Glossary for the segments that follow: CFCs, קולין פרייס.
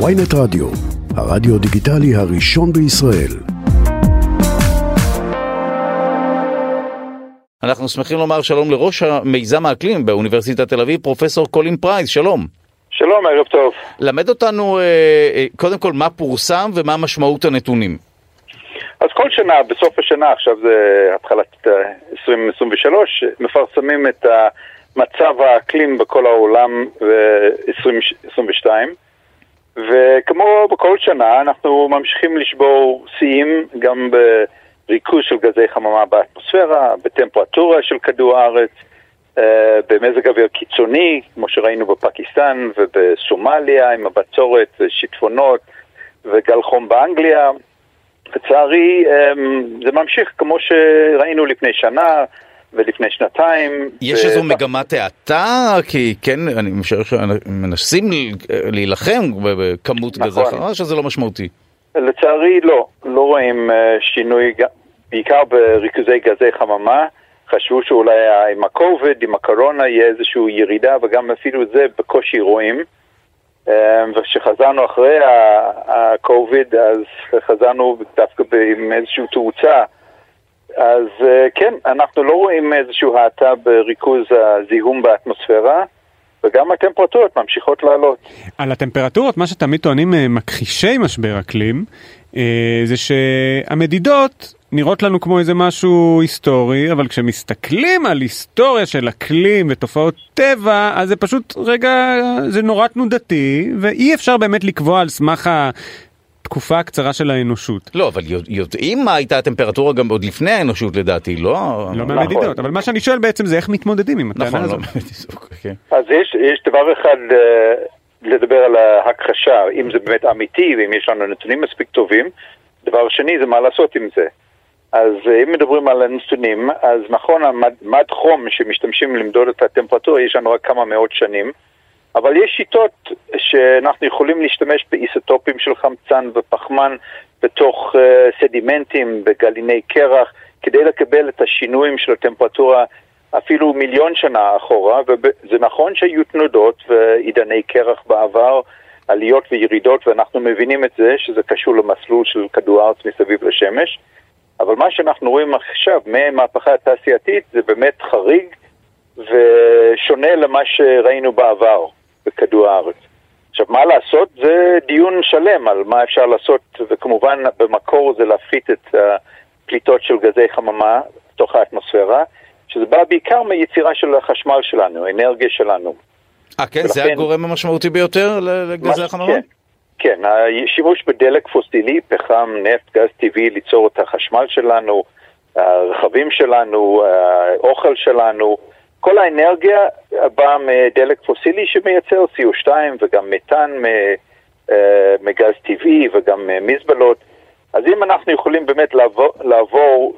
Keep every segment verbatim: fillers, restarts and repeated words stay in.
ynet radio, הרדיו דיגיטלי הראשון בישראל. אנחנו שמחים לומר שלום לראש המיזם האקלים באוניברסיטת תל אביב, פרופסור קולין פרייס, שלום. שלום, ערב טוב. למד אותנו קודם כל מה פורסם ומה משמעות הנתונים. אז כל שנה, בסוף השנה, עכשיו זה התחלת עשרים עשרים ושלוש, מפרסמים את מצב האקלים בכל העולם ב-עשרים עשרים ושתיים, וכמו בכל שנה אנחנו ממשיכים לשבור שיאים גם בריכוז של גזי חממה באטמוספירה, בטמפרטורה של כדור הארץ, במזג אוויר קיצוני, כמו שראינו בפקיסטן ובסומליה, עם הבצורת, שיטפונות וגל חום באנגליה. לצערי, זה ממשיך כמו שראינו לפני שנה ולפני שנתיים. יש ו... איזו מגמת האטה, כי כן, אני משער שמנסים להילחם בכמות נכון. גזי חממה, שזה לא משמעותי. לצערי לא, לא רואים שינוי, בעיקר בריכוזי גזי חממה. חשבו שאולי עם הקוביד, עם הקורונה, יהיה איזושהי ירידה, וגם אפילו זה בקושי רואים. וכשחזרנו אחרי הקוביד, אז חזרנו דווקא עם איזושהי תאוצה. אז כן, אנחנו לא רואים איזושהי האטה בריכוז הזיהום באטמוספירה, וגם הטמפרטורות ממשיכות לעלות. על הטמפרטורות, מה שתמיד טוענים מכחישי משבר אקלים, זה שהמדידות נראות לנו כמו איזה משהו היסטורי, אבל כשמסתכלים על היסטוריה של אקלים ותופעות טבע, אז זה פשוט, רגע, זה נורא תנודתי, ואי אפשר באמת לקבוע על סמך התקופה הקצרה של האנושות. לא, אבל יודעים מה הייתה הטמפרטורה גם עוד לפני האנושות, לדעתי, לא? לא מהמדידות, אבל מה שאני שואל בעצם זה איך מתמודדים עם הטענה הזאת. אז יש דבר אחד לדבר על ההכחשה, אם זה באמת אמיתי, ואם יש לנו נתונים מספיק טובים, דבר שני זה מה לעשות עם זה. אז אם מדברים על הנתונים, אז נכון, המד חום שמשתמשים למדוד את הטמפרטורה, יש לנו רק כמה מאות שנים, אבל יש שיטות שאנחנו יכולים להשתמש באיסוטופים של חמצן ופחמן, בתוך סדימנטים, בגליני קרח, כדי לקבל את השינויים של הטמפרטורה אפילו מיליון שנה אחורה, וזה נכון שהיו תנודות ועידני קרח בעבר, עליות וירידות, ואנחנו מבינים את זה, שזה קשור למסלול של כדור הארץ מסביב לשמש, אבל מה שאנחנו רואים עכשיו מהמהפכה התעשייתית זה באמת חריג ושונה למה שראינו בעבר בכדור הארץ. עכשיו, מה לעשות? זה דיון שלם על מה אפשר לעשות, וכמובן במקור זה להפחית את הפליטות של גזי חממה בתוך האטמוספירה, שזה בא בעיקר מיצירה של החשמל שלנו, אנרגיה שלנו. אה, כן? ולכן... זה הגורם המשמעותי ביותר לגזי החממה? כן. כן, השימוש בדלק פוסילי, פחם, נפט, גז טבעי, ליצור את החשמל שלנו, הרכבים שלנו, האוכל שלנו, כל האנרגיה באה מדלק פוסילי שמייצר סי או שתיים וגם מתאן מגז טבעי וגם מזבלות. אז אם אנחנו יכולים באמת לעבור, לעבור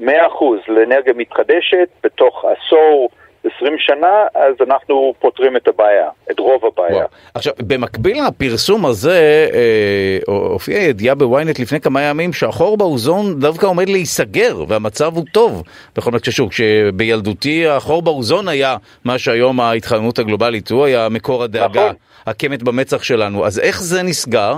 מאה אחוז לאנרגיה מתחדשת בתוך עשור, עשרים שנה, אז אנחנו פותרים את הבעיה, את רוב הבעיה. וואו. עכשיו, במקביל לפרסום הזה, אה, הופיעה ידיעה בוויינט לפני כמה ימים, שהחור באוזון דווקא עומד להיסגר, והמצב הוא טוב. בכל מקרה שוב, כשבילדותי החור באוזון היה מה שהיום ההתחממות הגלובלית, הוא היה מקור הדאגה, נכון. הקמת במצח שלנו. אז איך זה נסגר?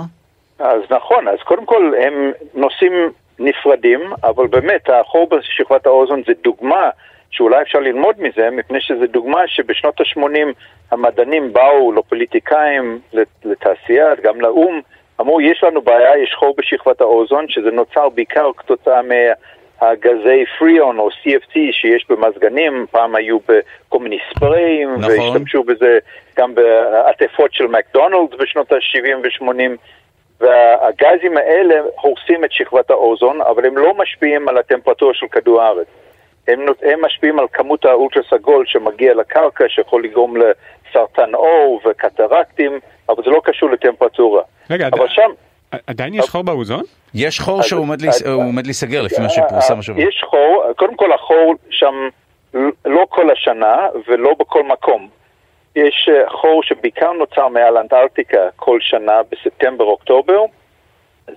אז נכון, אז קודם כל הם נושאים נפרדים, אבל באמת החור בשכבת האוזון זה דוגמה, שאולי אפשר ללמוד מזה, מפני שזה דוגמה שבשנות ה-שמונים המדענים באו לפוליטיקאים, לתעשייה, גם לאום, אמרו, יש לנו בעיה, יש חור בשכבת האוזון, שזה נוצר בעיקר כתוצאה מהגזי פריון או סי אף סי שיש במזגנים, פעם היו בכל מיני ספריים, נכון. והשתמשו בזה גם בעטיפות של מקדונלדס בשנות ה-שבעים ו-שמונים, והגזים האלה הורסים את שכבת האוזון, אבל הם לא משפיעים על הטמפרטורה של כדור הארץ. הם, הם משפיעים על כמות האולטרסגול שמגיע לקרקע, שיכול לגרום לסרטן אור וקטרקטים, אבל זה לא קשור לטמפרטורה. רגע, אבל עד... שם... עדיין יש חור באוזון? יש חור שהוא עומד להיסגר לפי מה שפורסם השבוע. יש חור, קודם כל החור שם לא כל השנה ולא בכל מקום. יש חור שבעיקר נוצר מעל אנטארקטיקה כל שנה בספטמבר-אוקטובר,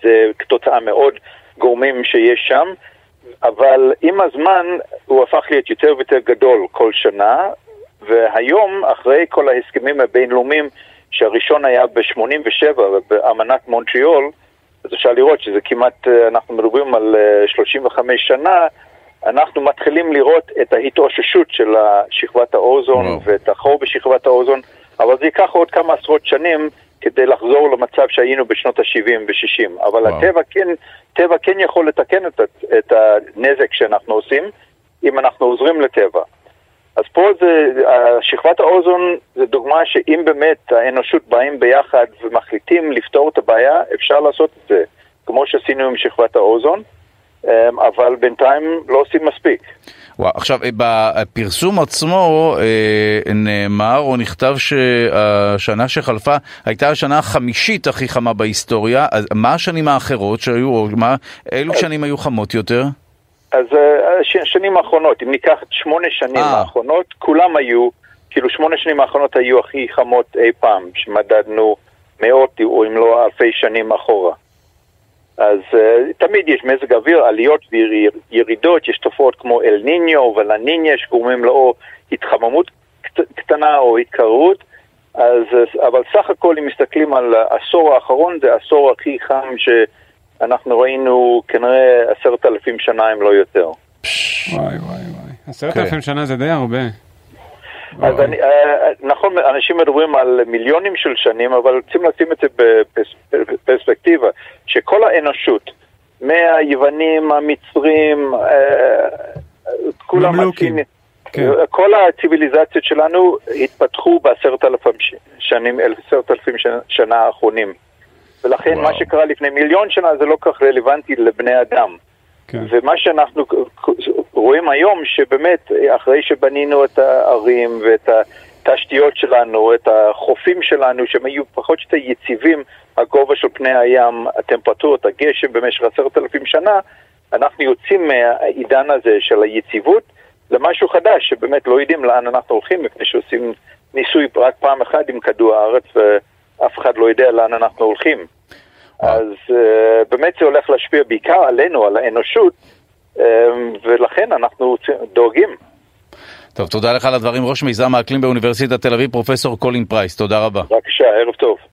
זה כתוצאה מאוד גורמים שיש שם, אבל עם הזמן הוא הפך להיות יותר ויותר גדול כל שנה, והיום, אחרי כל ההסכמים הבינלאומיים שהראשון היה ב-שמונים ושבע, באמנת מונטריאול, אז אפשר לראות שזה כמעט, אנחנו מדברים על שלושים וחמש שנה, אנחנו מתחילים לראות את ההתאוששות של שכבת האוזון wow. ואת החור בשכבת האוזון, אבל זה ייקח עוד כמה עשרות שנים כדי לחזור למצב שהיינו בשנות ה-שבעים ו-שישים. אבל wow. הטבע, כן, הטבע כן יכול לתקן את, את הנזק שאנחנו עושים, אם אנחנו עוזרים לטבע. אז פה זה, שכבת האוזון זה דוגמה שאם באמת האנושות באים ביחד ומחליטים לפתור את הבעיה, אפשר לעשות את זה, כמו שעשינו עם שכבת האוזון, אבל בינתיים לא עושים מספיק. וואו, עכשיו, בפרסום עצמו נאמר או נכתב שהשנה שחלפה הייתה השנה החמישית הכי חמה בהיסטוריה, אז מה השנים האחרות שהיו, או מה, אילו שנים היו חמות יותר? אז השנים האחרונות, אם ניקח את שמונה שנים 아. האחרונות, כולם היו, כאילו שמונה שנים האחרונות היו הכי חמות אי פעם, שמדדנו מאות או אם לא אלפי שנים אחורה. אז uh, תמיד יש מזג אוויר, עליות וירידות, יש תופעות כמו אל ניניו ולניניה, שגורמים לו התחממות קטנה או התקררות, אז, אבל סך הכל אם מסתכלים על העשור האחרון, זה העשור הכי חם ש... אנחנו ראינו כנראה עשרת אלפים שנה אם לא יותר. וואי וואי וואי. עשרת אלפים שנה זה די הרבה. אז אני, נכון, אנשים מדברים על מיליונים של שנים, אבל רוצים לשים את זה בפרספקטיבה, שכל האנושות, מהיוונים, המצרים, כולם הצינים, כל הציביליזציות שלנו התפתחו בעשרת אלפים שנה האחרונים. ולכן וואו. מה שקרה לפני מיליון שנה זה לא כך רלוונטי לבני אדם. כן. ומה שאנחנו רואים היום שבאמת אחרי שבנינו את הערים ואת התשתיות שלנו, את החופים שלנו, שהם היו פחות שאתה יציבים, הגובה של פני הים, הטמפרטורות, הגשם במשך עשרת אלפים שנה, אנחנו יוצאים מהעידן הזה של היציבות למשהו חדש, שבאמת לא יודעים לאן אנחנו הולכים, מפני שעושים ניסוי רק פעם אחת עם כדור הארץ ו... אף אחד לא יודע לאן אנחנו הולכים. אז uh, באמת זה הולך להשפיע בעיקר עלינו, על האנושות, um, ולכן אנחנו דואגים. טוב, תודה לך על הדברים. ראש מיזם האקלים באוניברסיטת תל אביב, פרופסור קולין פרייס, תודה רבה. בבקשה, ערב טוב.